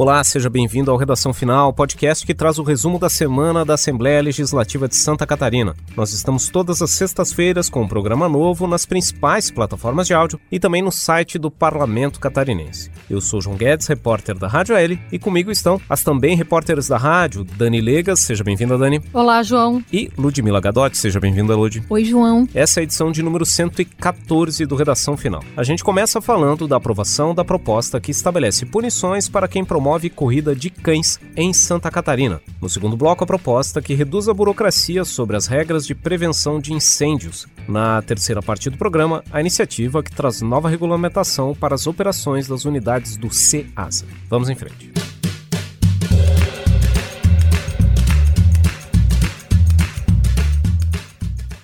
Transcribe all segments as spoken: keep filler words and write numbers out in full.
Olá, seja bem-vindo ao Redação Final, podcast que traz o resumo da semana da Assembleia Legislativa de Santa Catarina. Nós estamos todas as sextas-feiras com um programa novo nas principais plataformas de áudio e também no site do Parlamento Catarinense. Eu sou João Guedes, repórter da Rádio L, e comigo estão as também repórteres da rádio, Dani Legas, seja bem-vinda, Dani. Olá, João. E Ludmila Gadotti, seja bem-vinda, Lud. Oi, João. Essa é a edição de número cento e catorze do Redação Final. A gente começa falando da aprovação da proposta que estabelece punições para quem promove corrida de cães em Santa Catarina. No segundo bloco, a proposta que reduz a burocracia sobre as regras de prevenção de incêndios. Na terceira parte do programa, a iniciativa que traz nova regulamentação para as operações das unidades do CEASA. Vamos em frente.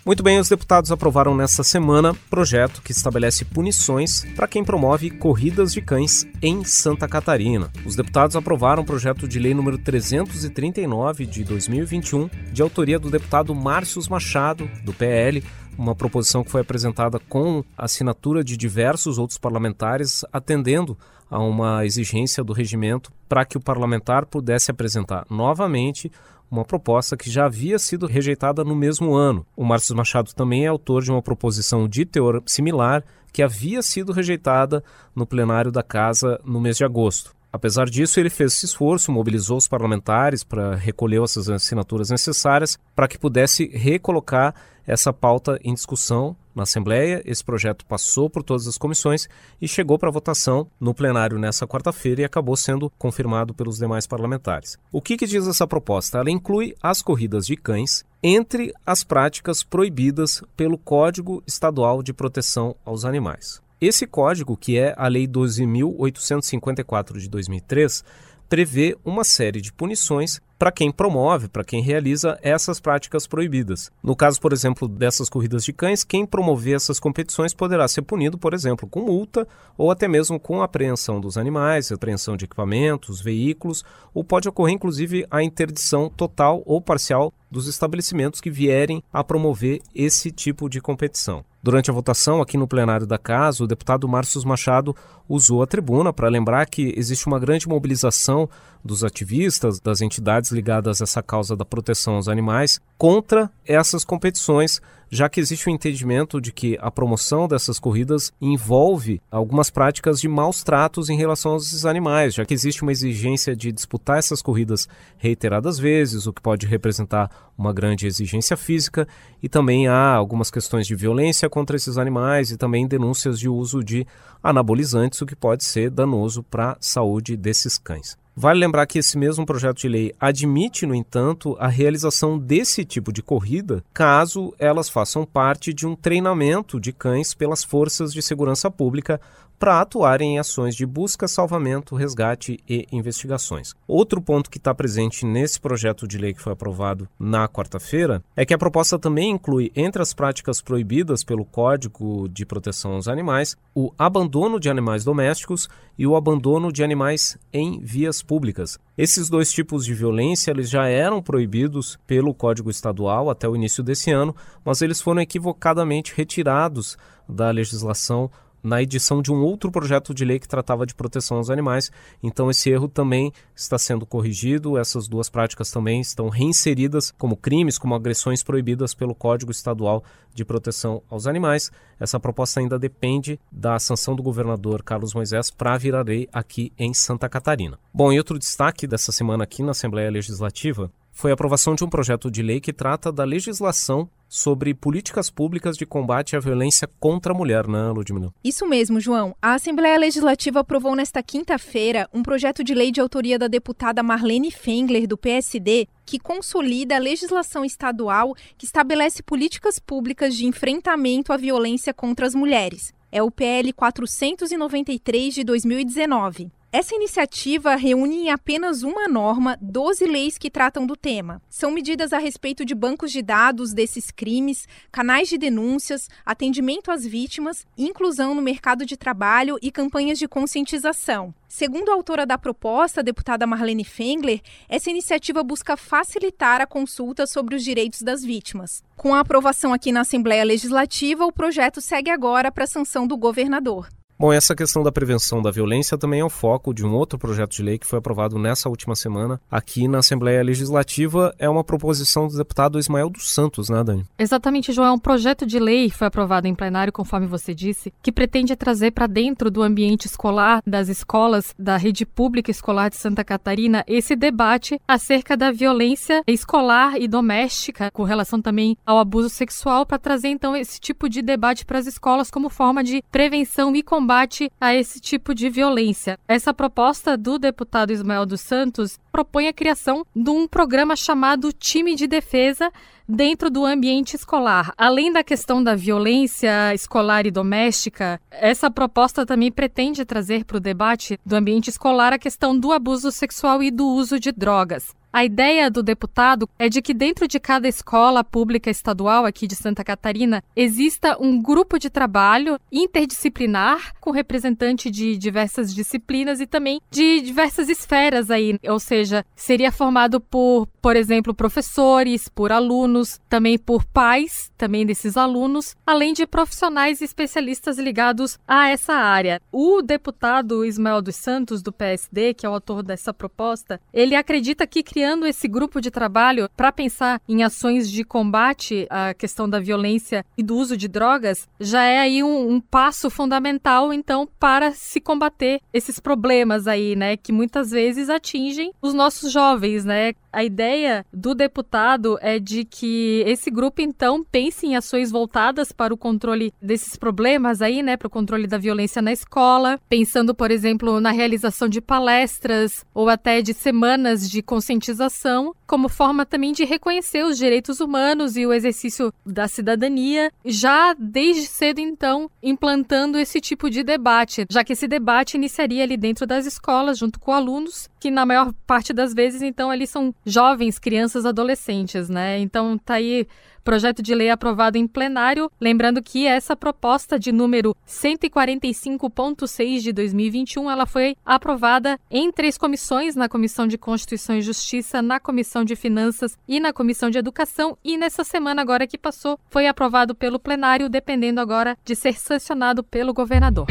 Muito bem, os deputados aprovaram nesta semana projeto que estabelece punições para quem promove corridas de cães em Santa Catarina. Os deputados aprovaram o projeto de lei número trezentos e trinta e nove de dois mil e vinte e um, de autoria do deputado Márcio Machado, do P L, uma proposição que foi apresentada com assinatura de diversos outros parlamentares, atendendo a uma exigência do regimento para que o parlamentar pudesse apresentar novamente uma proposta que já havia sido rejeitada no mesmo ano. O Márcio Machado também é autor de uma proposição de teor similar que havia sido rejeitada no plenário da Casa no mês de agosto. Apesar disso, ele fez esse esforço, mobilizou os parlamentares para recolher essas assinaturas necessárias para que pudesse recolocar essa pauta em discussão na Assembleia. Esse projeto passou por todas as comissões e chegou para votação no plenário nessa quarta-feira e acabou sendo confirmado pelos demais parlamentares. O que, que diz essa proposta? Ela inclui as corridas de cães entre as práticas proibidas pelo Código Estadual de Proteção aos Animais. Esse código, que é a Lei doze mil oitocentos e cinquenta e quatro de dois mil e três, prevê uma série de punições para quem promove, para quem realiza essas práticas proibidas. No caso, por exemplo, dessas corridas de cães, quem promover essas competições poderá ser punido, por exemplo, com multa ou até mesmo com apreensão dos animais, apreensão de equipamentos, veículos, ou pode ocorrer, inclusive, a interdição total ou parcial dos estabelecimentos que vierem a promover esse tipo de competição. Durante a votação, aqui no plenário da Casa, o deputado Márcio Machado usou a tribuna para lembrar que existe uma grande mobilização dos ativistas, das entidades ligadas a essa causa da proteção aos animais, contra essas competições, já que existe o entendimento de que a promoção dessas corridas envolve algumas práticas de maus tratos em relação aos animais, já que existe uma exigência de disputar essas corridas reiteradas vezes, o que pode representar uma grande exigência física, e também há algumas questões de violência contra esses animais e também denúncias de uso de anabolizantes, o que pode ser danoso para a saúde desses cães. Vale lembrar que esse mesmo projeto de lei admite, no entanto, a realização desse tipo de corrida caso elas façam parte de um treinamento de cães pelas forças de segurança pública para atuarem em ações de busca, salvamento, resgate e investigações. Outro ponto que está presente nesse projeto de lei que foi aprovado na quarta-feira é que a proposta também inclui, entre as práticas proibidas pelo Código de Proteção aos Animais, o abandono de animais domésticos e o abandono de animais em vias públicas. Esses dois tipos de violência eles já eram proibidos pelo Código Estadual até o início desse ano, mas eles foram equivocadamente retirados da legislação na edição de um outro projeto de lei que tratava de proteção aos animais. Então esse erro também está sendo corrigido, essas duas práticas também estão reinseridas como crimes, como agressões proibidas pelo Código Estadual de Proteção aos Animais. Essa proposta ainda depende da sanção do governador Carlos Moisés para virar lei aqui em Santa Catarina. Bom, e outro destaque dessa semana aqui na Assembleia Legislativa foi a aprovação de um projeto de lei que trata da legislação sobre políticas públicas de combate à violência contra a mulher, né, Ludmila? Isso mesmo, João. A Assembleia Legislativa aprovou nesta quinta-feira um projeto de lei de autoria da deputada Marlene Fengler, do P S D, que consolida a legislação estadual que estabelece políticas públicas de enfrentamento à violência contra as mulheres. É o P L quatrocentos e noventa e três de dois mil e dezenove. Essa iniciativa reúne em apenas uma norma doze leis que tratam do tema. São medidas a respeito de bancos de dados desses crimes, canais de denúncias, atendimento às vítimas, inclusão no mercado de trabalho e campanhas de conscientização. Segundo a autora da proposta, a deputada Marlene Fengler, essa iniciativa busca facilitar a consulta sobre os direitos das vítimas. Com a aprovação aqui na Assembleia Legislativa, o projeto segue agora para a sanção do governador. Bom, essa questão da prevenção da violência também é o foco de um outro projeto de lei que foi aprovado nessa última semana aqui na Assembleia Legislativa. É uma proposição do deputado Ismael dos Santos, né, Dani? Exatamente, João. É um projeto de lei que foi aprovado em plenário, conforme você disse, que pretende trazer para dentro do ambiente escolar, das escolas, da rede pública escolar de Santa Catarina, esse debate acerca da violência escolar e doméstica, com relação também ao abuso sexual, para trazer, então, esse tipo de debate para as escolas como forma de prevenção e combate combate a esse tipo de violência. Essa proposta do deputado Ismael dos Santos propõe a criação de um programa chamado Time de Defesa dentro do ambiente escolar. Além da questão da violência escolar e doméstica, essa proposta também pretende trazer para o debate do ambiente escolar a questão do abuso sexual e do uso de drogas. A ideia do deputado é de que dentro de cada escola pública estadual aqui de Santa Catarina exista um grupo de trabalho interdisciplinar com representante de diversas disciplinas e também de diversas esferas aí, ou seja, seria formado por, por exemplo, professores, por alunos, também por pais também desses alunos, além de profissionais e especialistas ligados a essa área. O deputado Ismael dos Santos, do P S D, que é o autor dessa proposta, ele acredita que criando esse grupo de trabalho para pensar em ações de combate à questão da violência e do uso de drogas, já é aí um, um passo fundamental, então, para se combater esses problemas aí, né, que muitas vezes atingem os nossos jovens, né? A ideia do deputado é de que esse grupo, então, pense em ações voltadas para o controle desses problemas aí, né, para o controle da violência na escola, pensando, por exemplo, na realização de palestras ou até de semanas de conscientização, como forma também de reconhecer os direitos humanos e o exercício da cidadania, já desde cedo, então, implantando esse tipo de debate, já que esse debate iniciaria ali dentro das escolas, junto com alunos, que na maior parte das vezes, então, ali são jovens, crianças, adolescentes, né? Então, tá aí projeto de lei aprovado em plenário. Lembrando que essa proposta de número cento e quarenta e cinco ponto seis de dois mil e vinte e um, ela foi aprovada em três comissões, na Comissão de Constituição e Justiça, na Comissão de Finanças e na Comissão de Educação, e nessa semana agora que passou, foi aprovado pelo plenário, dependendo agora de ser sancionado pelo governador.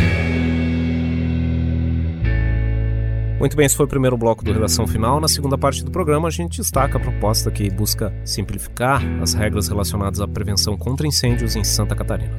Muito bem, esse foi o primeiro bloco do Redação Final. Na segunda parte do programa, a gente destaca a proposta que busca simplificar as regras relacionadas à prevenção contra incêndios em Santa Catarina.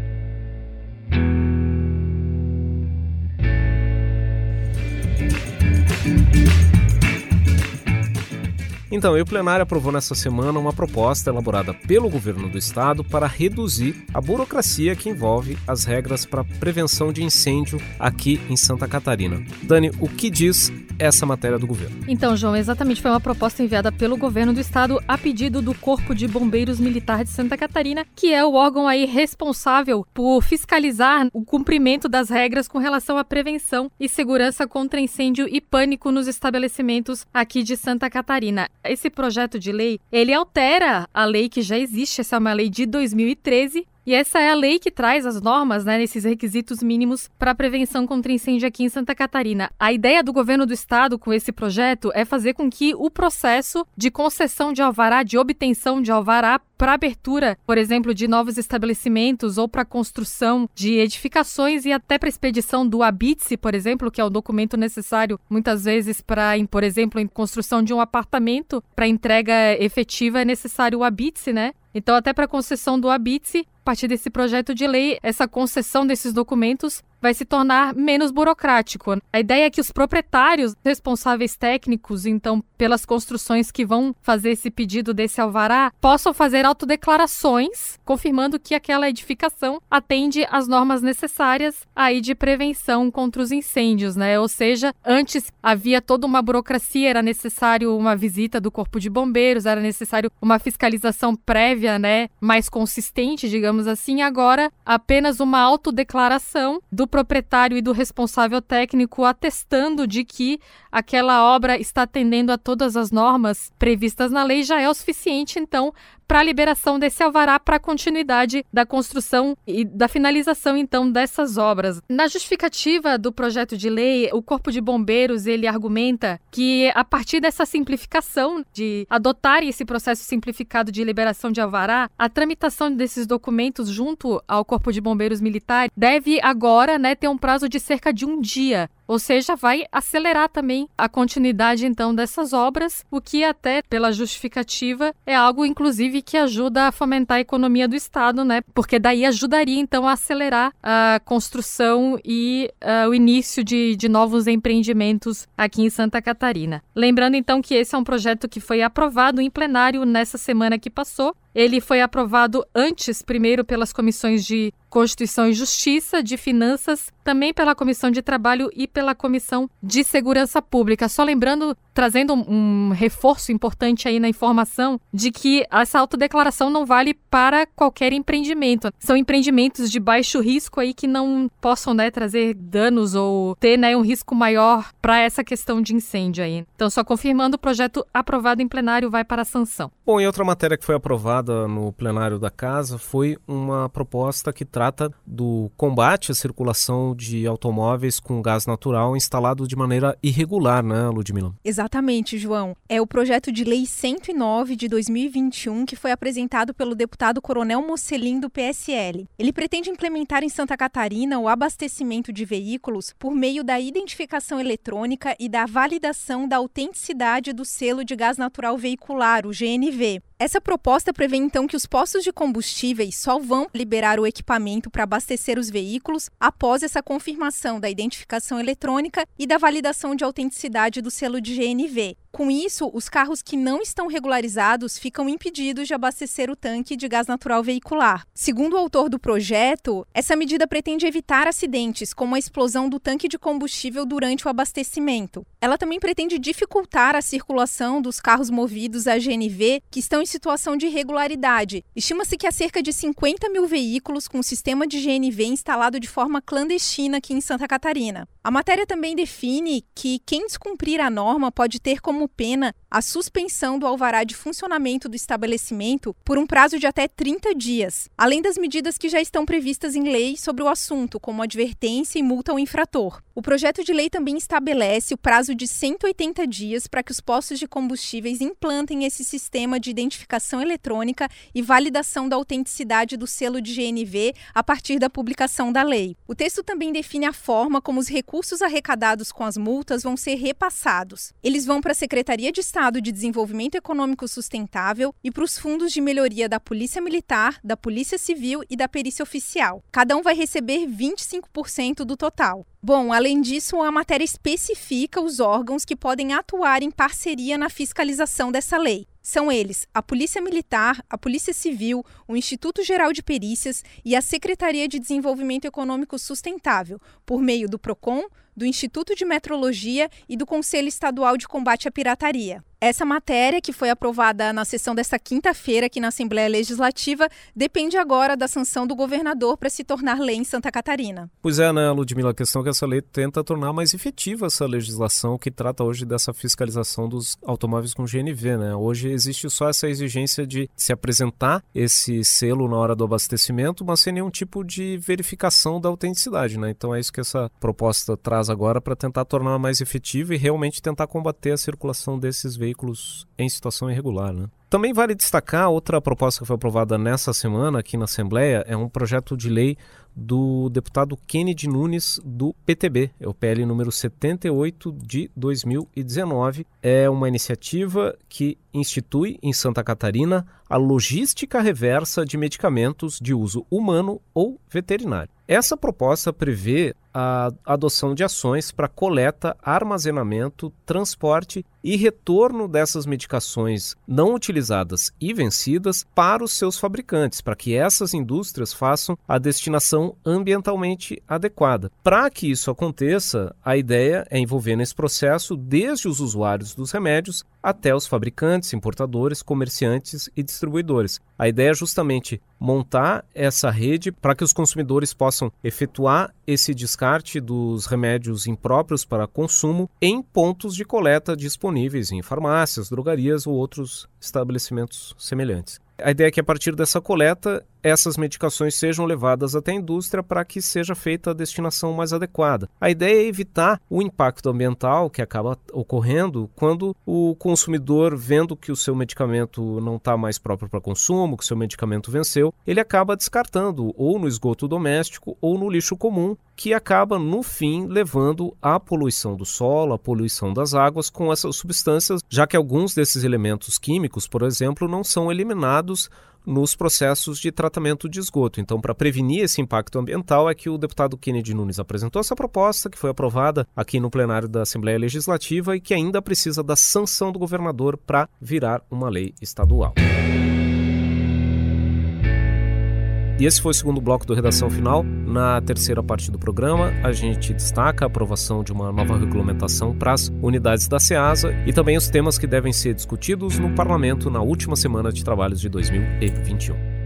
Então, e o plenário aprovou nessa semana uma proposta elaborada pelo governo do estado para reduzir a burocracia que envolve as regras para prevenção de incêndio aqui em Santa Catarina. Dani, o que diz essa matéria do governo? Então, João, exatamente, foi uma proposta enviada pelo governo do estado a pedido do Corpo de Bombeiros Militar de Santa Catarina, que é o órgão aí responsável por fiscalizar o cumprimento das regras com relação à prevenção e segurança contra incêndio e pânico nos estabelecimentos aqui de Santa Catarina. Esse projeto de lei, ele altera a lei que já existe, essa é uma lei de dois mil e treze, e essa é a lei que traz as normas, né, nesses requisitos mínimos para a prevenção contra incêndio aqui em Santa Catarina. A ideia do governo do estado com esse projeto é fazer com que o processo de concessão de alvará, de obtenção de alvará para abertura, por exemplo, de novos estabelecimentos ou para construção de edificações e até para expedição do habite-se, por exemplo, que é o documento necessário muitas vezes para, por exemplo, em construção de um apartamento, para entrega efetiva é necessário o habite-se, né? Então, até para a concessão do habite-se, a partir desse projeto de lei, essa concessão desses documentos vai se tornar menos burocrático. A ideia é que os proprietários, responsáveis técnicos, então, pelas construções que vão fazer esse pedido desse alvará, possam fazer autodeclarações, confirmando que aquela edificação atende às normas necessárias aí de prevenção contra os incêndios, né? Ou seja, antes havia toda uma burocracia, era necessário uma visita do Corpo de Bombeiros, era necessário uma fiscalização prévia, né, mais consistente, digamos assim. Agora, apenas uma autodeclaração do proprietário e do responsável técnico atestando de que aquela obra está atendendo a todas as normas previstas na lei já é o suficiente, então, para a liberação desse alvará para a continuidade da construção e da finalização, então, dessas obras. Na justificativa do projeto de lei, o Corpo de Bombeiros, ele argumenta que, a partir dessa simplificação, de adotar esse processo simplificado de liberação de alvará, a tramitação desses documentos junto ao Corpo de Bombeiros Militar deve agora, né, ter um prazo de cerca de um dia. Ou seja, vai acelerar também a continuidade, então, dessas obras, o que até, pela justificativa, é algo, inclusive, que ajuda a fomentar a economia do Estado, né? Porque daí ajudaria, então, a acelerar a construção e uh, o início de, de novos empreendimentos aqui em Santa Catarina. Lembrando, então, que esse é um projeto que foi aprovado em plenário nessa semana que passou. Ele foi aprovado antes, primeiro, pelas comissões de Constituição e Justiça, de Finanças, também pela Comissão de Trabalho e pela Comissão de Segurança Pública. Só lembrando, trazendo um reforço importante aí na informação, de que essa autodeclaração não vale para qualquer empreendimento. São empreendimentos de baixo risco aí que não possam, né, trazer danos ou ter, né, um risco maior para essa questão de incêndio aí. Então, só confirmando, o projeto aprovado em plenário vai para a sanção. Bom, e outra matéria que foi aprovada no plenário da Casa foi uma proposta que trata do combate à circulação de automóveis com gás natural instalado de maneira irregular, né, Ludmila? Exatamente, João. É o projeto de lei cento e nove de dois mil e vinte e um que foi apresentado pelo deputado Coronel Mocelin, do P S L. Ele pretende implementar em Santa Catarina o abastecimento de veículos por meio da identificação eletrônica e da validação da autenticidade do selo de gás natural veicular, o G N V. Essa proposta prevê, então, que os postos de combustíveis só vão liberar o equipamento para abastecer os veículos após essa confirmação da identificação eletrônica e da validação de autenticidade do selo de G N V. Com isso, os carros que não estão regularizados ficam impedidos de abastecer o tanque de gás natural veicular. Segundo o autor do projeto, essa medida pretende evitar acidentes, como a explosão do tanque de combustível durante o abastecimento. Ela também pretende dificultar a circulação dos carros movidos a G N V que estão em situação de irregularidade. Estima-se que há cerca de cinquenta mil veículos com sistema de G N V instalado de forma clandestina aqui em Santa Catarina. A matéria também define que quem descumprir a norma pode ter como pena a suspensão do alvará de funcionamento do estabelecimento por um prazo de até trinta dias, além das medidas que já estão previstas em lei sobre o assunto, como advertência e multa ao infrator. O projeto de lei também estabelece o prazo de cento e oitenta dias para que os postos de combustíveis implantem esse sistema de identificação eletrônica e validação da autenticidade do selo de G N V a partir da publicação da lei. O texto também define a forma como os recursos arrecadados com as multas vão ser repassados. Eles vão para a Secretaria de Estado de Desenvolvimento Econômico Sustentável e para os fundos de melhoria da Polícia Militar, da Polícia Civil e da Perícia Oficial. Cada um vai receber vinte e cinco por cento do total. Bom, além disso, a matéria especifica os órgãos que podem atuar em parceria na fiscalização dessa lei. São eles a Polícia Militar, a Polícia Civil, o Instituto Geral de Perícias e a Secretaria de Desenvolvimento Econômico Sustentável, por meio do PROCON, do Instituto de Metrologia e do Conselho Estadual de Combate à Pirataria. Essa matéria, que foi aprovada na sessão desta quinta-feira aqui na Assembleia Legislativa, depende agora da sanção do governador para se tornar lei em Santa Catarina. Pois é, né, Ludmila? A questão é que essa lei tenta tornar mais efetiva essa legislação que trata hoje dessa fiscalização dos automóveis com G N V, né? Hoje existe só essa exigência de se apresentar esse selo na hora do abastecimento, mas sem nenhum tipo de verificação da autenticidade, né? Então é isso que essa proposta traz agora para tentar tornar mais efetiva e realmente tentar combater a circulação desses veículos veículos em situação irregular, né? Também vale destacar outra proposta que foi aprovada nessa semana aqui na Assembleia, é um projeto de lei do deputado Kennedy Nunes, do P T B, é o P L número setenta e oito de dois mil e dezenove. É uma iniciativa que institui em Santa Catarina a logística reversa de medicamentos de uso humano ou veterinário. Essa proposta prevê a adoção de ações para coleta, armazenamento, transporte e retorno dessas medicações não utilizadas e vencidas para os seus fabricantes, para que essas indústrias façam a destinação ambientalmente adequada. Para que isso aconteça, a ideia é envolver nesse processo desde os usuários dos remédios até os fabricantes, importadores, comerciantes e distribuidores. A ideia é justamente montar essa rede para que os consumidores possam efetuar esse descarte dos remédios impróprios para consumo em pontos de coleta disponíveis em farmácias, drogarias ou outros estabelecimentos semelhantes. A ideia é que a partir dessa coleta, essas medicações sejam levadas até a indústria para que seja feita a destinação mais adequada. A ideia é evitar o impacto ambiental que acaba ocorrendo quando o consumidor, vendo que o seu medicamento não está mais próprio para consumo, que o seu medicamento venceu, ele acaba descartando ou no esgoto doméstico ou no lixo comum, que acaba, no fim, levando à poluição do solo, à poluição das águas com essas substâncias, já que alguns desses elementos químicos, por exemplo, não são eliminados nos processos de tratamento de esgoto. Então, para prevenir esse impacto ambiental, é que o deputado Kennedy Nunes apresentou essa proposta, que foi aprovada aqui no plenário da Assembleia Legislativa e que ainda precisa da sanção do governador para virar uma lei estadual. E esse foi o segundo bloco do Redação Final. Na terceira parte do programa, a gente destaca a aprovação de uma nova regulamentação para as unidades da CEASA e também os temas que devem ser discutidos no Parlamento na última semana de trabalhos de dois mil e vinte e um.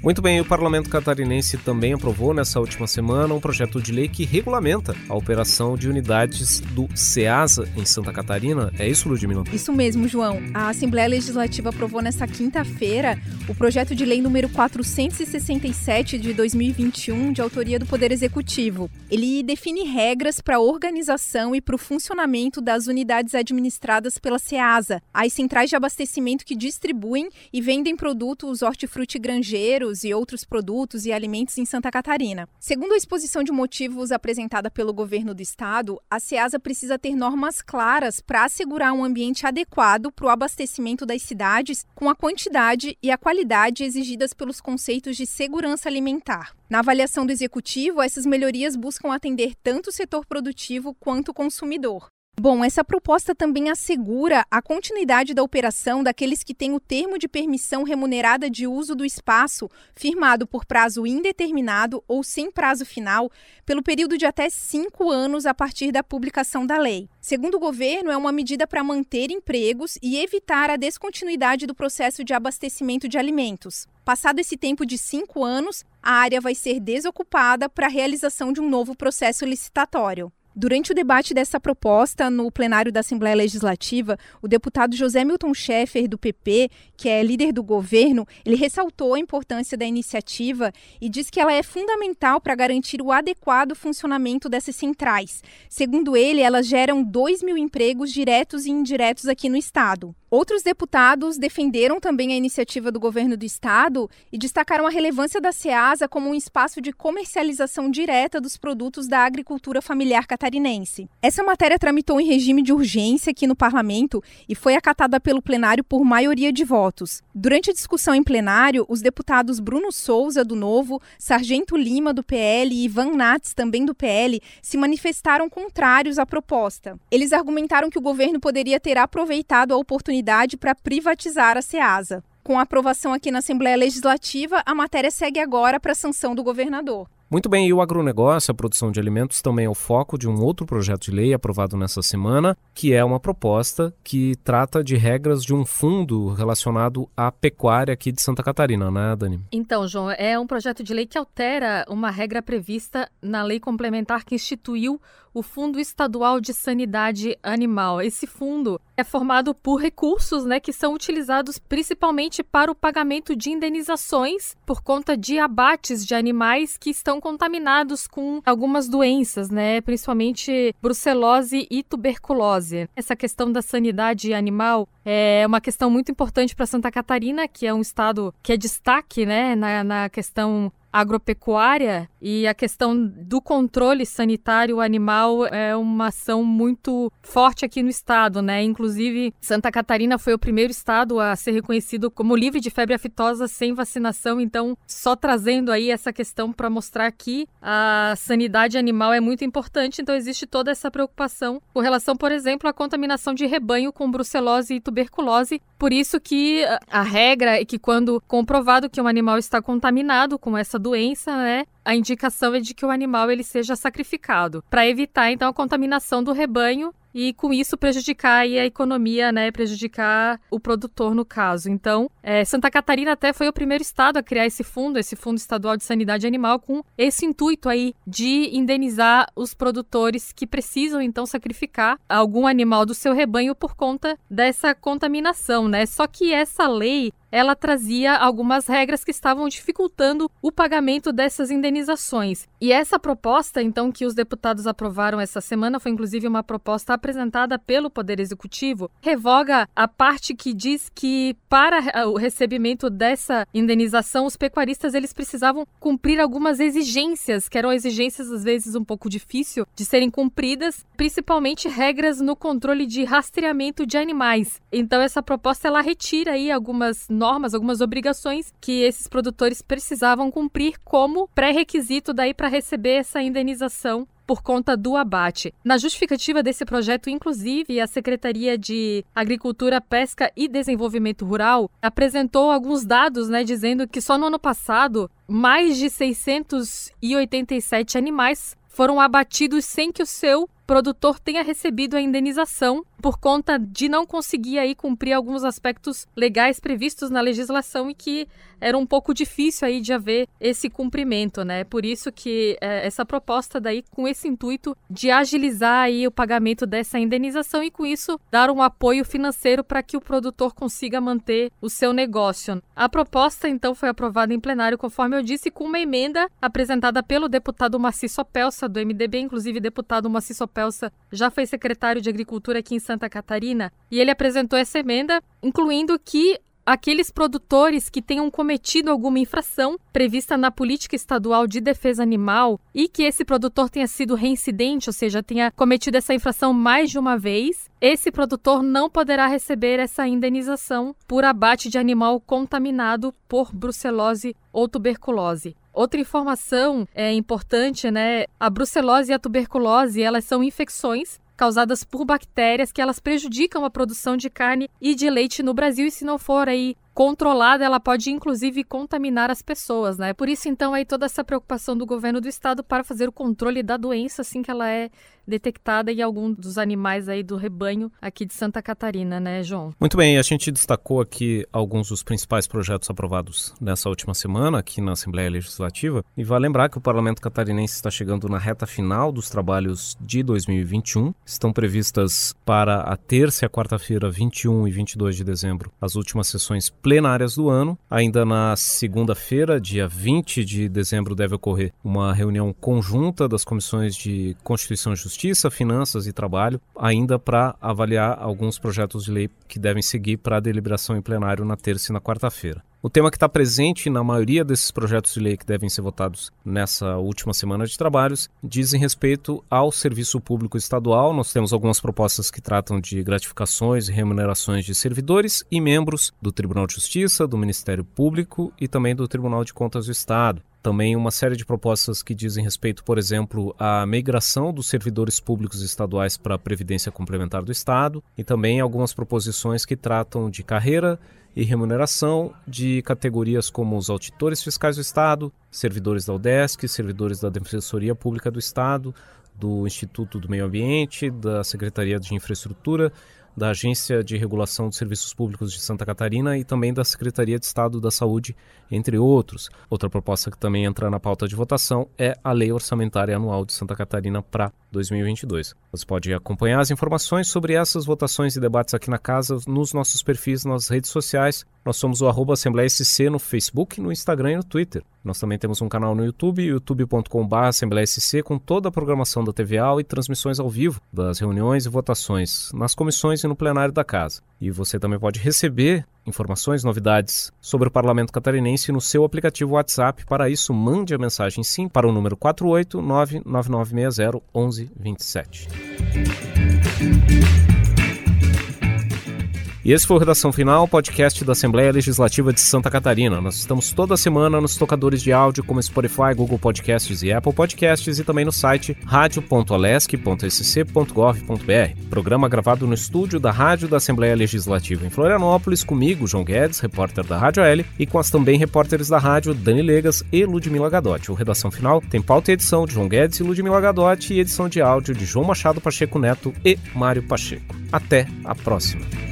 Muito bem, o Parlamento Catarinense também aprovou nessa última semana um projeto de lei que regulamenta a operação de unidades do CEASA em Santa Catarina. É isso, Ludmila? Isso mesmo, João. A Assembleia Legislativa aprovou nessa quinta-feira o projeto de lei número quatrocentos e sessenta e sete de dois mil e vinte e um, de autoria do Poder Executivo. Ele define regras para a organização e para o funcionamento das unidades administradas pela CEASA, as centrais de abastecimento que distribuem e vendem produtos hortifruti grangeiros e outros produtos e alimentos em Santa Catarina. Segundo a exposição de motivos apresentada pelo governo do estado, a CEASA precisa ter normas claras para assegurar um ambiente adequado para o abastecimento das cidades, com a quantidade e a qualidade exigidas pelos conceitos de segurança alimentar. Na avaliação do executivo, essas melhorias buscam atender tanto o setor produtivo quanto o consumidor. Bom, essa proposta também assegura a continuidade da operação daqueles que têm o termo de permissão remunerada de uso do espaço firmado por prazo indeterminado ou sem prazo final pelo período de até cinco anos a partir da publicação da lei. Segundo o governo, é uma medida para manter empregos e evitar a descontinuidade do processo de abastecimento de alimentos. Passado esse tempo de cinco anos, a área vai ser desocupada para a realização de um novo processo licitatório. Durante o debate dessa proposta no plenário da Assembleia Legislativa, o deputado José Milton Schaefer, do P P, que é líder do governo, ele ressaltou a importância da iniciativa e diz que ela é fundamental para garantir o adequado funcionamento dessas centrais. Segundo ele, elas geram dois mil empregos diretos e indiretos aqui no estado. Outros deputados defenderam também a iniciativa do governo do estado e destacaram a relevância da CEASA como um espaço de comercialização direta dos produtos da agricultura familiar catarinense. Essa matéria tramitou em regime de urgência aqui no parlamento e foi acatada pelo plenário por maioria de votos. Durante a discussão em plenário, os deputados Bruno Souza, do Novo, Sargento Lima, do P L e Ivan Nats, também do P L, se manifestaram contrários à proposta. Eles argumentaram que o governo poderia ter aproveitado a oportunidade para privatizar a CEASA. Com a aprovação aqui na Assembleia Legislativa, a matéria segue agora para a sanção do governador. Muito bem, e o agronegócio, a produção de alimentos, também é o foco de um outro projeto de lei aprovado nessa semana, que é uma proposta que trata de regras de um fundo relacionado à pecuária aqui de Santa Catarina, né, Dani? Então, João, é um projeto de lei que altera uma regra prevista na lei complementar que instituiu o Fundo Estadual de Sanidade Animal. Esse fundo é formado por recursos, né, que são utilizados principalmente para o pagamento de indenizações por conta de abates de animais que estão contaminados com algumas doenças, né, principalmente brucelose e tuberculose. Essa questão da sanidade animal é uma questão muito importante para Santa Catarina, que é um estado que é destaque, né, na, na questão agropecuária, e a questão do controle sanitário animal é uma ação muito forte aqui no estado, né? Inclusive, Santa Catarina foi o primeiro estado a ser reconhecido como livre de febre aftosa sem vacinação, então só trazendo aí essa questão para mostrar que a sanidade animal é muito importante, então existe toda essa preocupação com relação, por exemplo, à contaminação de rebanho com brucelose e tuberculose, por isso que a regra é que quando comprovado que um animal está contaminado com essa doença, né, a indicação é de que o animal ele seja sacrificado para evitar então a contaminação do rebanho e com isso prejudicar aí a economia, né, prejudicar o produtor no caso. Então, é, Santa Catarina até foi o primeiro estado a criar esse fundo, esse Fundo Estadual de Sanidade Animal, com esse intuito aí de indenizar os produtores que precisam então sacrificar algum animal do seu rebanho por conta dessa contaminação, né? Só que essa lei, ela trazia algumas regras que estavam dificultando o pagamento dessas indenizações. E essa proposta, então, que os deputados aprovaram essa semana, foi inclusive uma proposta apresentada pelo Poder Executivo, revoga a parte que diz que para o recebimento dessa indenização, os pecuaristas eles precisavam cumprir algumas exigências, que eram exigências às vezes um pouco difíceis de serem cumpridas, principalmente regras no controle de rastreamento de animais. Então, essa proposta, ela retira aí algumas normas, algumas obrigações que esses produtores precisavam cumprir como pré-requisito daí para receber essa indenização por conta do abate. Na justificativa desse projeto, inclusive, a Secretaria de Agricultura, Pesca e Desenvolvimento Rural apresentou alguns dados, né, dizendo que só no ano passado mais de seiscentos e oitenta e sete animais foram abatidos sem que o seu produtor tenha recebido a indenização por conta de não conseguir aí cumprir alguns aspectos legais previstos na legislação e que era um pouco difícil aí de haver esse cumprimento, né? Por isso que é, essa proposta daí com esse intuito de agilizar aí o pagamento dessa indenização e com isso dar um apoio financeiro para que o produtor consiga manter o seu negócio. A proposta então foi aprovada em plenário, conforme eu disse, com uma emenda apresentada pelo deputado Marci Sopelsa do M D B, inclusive deputado Marci Sopelsa Pelsa já foi secretário de Agricultura aqui em Santa Catarina e ele apresentou essa emenda, incluindo que aqueles produtores que tenham cometido alguma infração prevista na Política Estadual de Defesa Animal e que esse produtor tenha sido reincidente, ou seja, tenha cometido essa infração mais de uma vez, esse produtor não poderá receber essa indenização por abate de animal contaminado por brucelose ou tuberculose. Outra informação é importante, né? A brucelose e a tuberculose, elas são infecções causadas por bactérias que elas prejudicam a produção de carne e de leite no Brasil e se não for aí controlada, ela pode inclusive contaminar as pessoas, né? Por isso então aí toda essa preocupação do governo do estado para fazer o controle da doença assim que ela é detectada em algum dos animais aí do rebanho aqui de Santa Catarina, né, João? Muito bem, a gente destacou aqui alguns dos principais projetos aprovados nessa última semana aqui na Assembleia Legislativa e vale lembrar que o Parlamento Catarinense está chegando na reta final dos trabalhos de dois mil e vinte e um. Estão previstas para a terça e a quarta-feira, vinte e um e vinte e dois de dezembro, as últimas sessões plenárias do ano. Ainda na segunda-feira, dia vinte de dezembro, deve ocorrer uma reunião conjunta das comissões de Constituição e Justiça, Finanças e Trabalho, ainda para avaliar alguns projetos de lei que devem seguir para a deliberação em plenário na terça e na quarta-feira. O tema que está presente na maioria desses projetos de lei que devem ser votados nessa última semana de trabalhos dizem respeito ao serviço público estadual. Nós temos algumas propostas que tratam de gratificações e remunerações de servidores e membros do Tribunal de Justiça, do Ministério Público e também do Tribunal de Contas do Estado. Também uma série de propostas que dizem respeito, por exemplo, à migração dos servidores públicos estaduais para a Previdência Complementar do Estado e também algumas proposições que tratam de carreira e remuneração de categorias como os auditores fiscais do Estado, servidores da UDESC, servidores da Defensoria Pública do Estado, do Instituto do Meio Ambiente, da Secretaria de Infraestrutura, da Agência de Regulação dos Serviços Públicos de Santa Catarina e também da Secretaria de Estado da Saúde, entre outros. Outra proposta que também entra na pauta de votação é a Lei Orçamentária Anual de Santa Catarina para dois mil e vinte e dois. Você pode acompanhar as informações sobre essas votações e debates aqui na casa, nos nossos perfis, nas redes sociais. Nós somos o arroba Assembleia S C no Facebook, no Instagram e no Twitter. Nós também temos um canal no YouTube, youtube ponto com ponto br Assembleia S C, com toda a programação da T V A e transmissões ao vivo das reuniões e votações nas comissões e no plenário da casa. E você também pode receber informações, novidades sobre o Parlamento Catarinense no seu aplicativo WhatsApp. Para isso, mande a mensagem SIM para o número quatro oito nove nove nove seis zero um um dois sete. E esse foi o Redação Final, podcast da Assembleia Legislativa de Santa Catarina. Nós estamos toda semana nos tocadores de áudio como Spotify, Google Podcasts e Apple Podcasts e também no site rádio ponto alesc ponto s c ponto gov ponto b r. Programa gravado no estúdio da Rádio da Assembleia Legislativa em Florianópolis, comigo, João Guedes, repórter da Rádio L, e com as também repórteres da rádio Dani Legas e Ludmila Gadotti. O Redação Final tem pauta e edição de João Guedes e Ludmila Gadotti e edição de áudio de João Machado Pacheco Neto e Mário Pacheco. Até a próxima.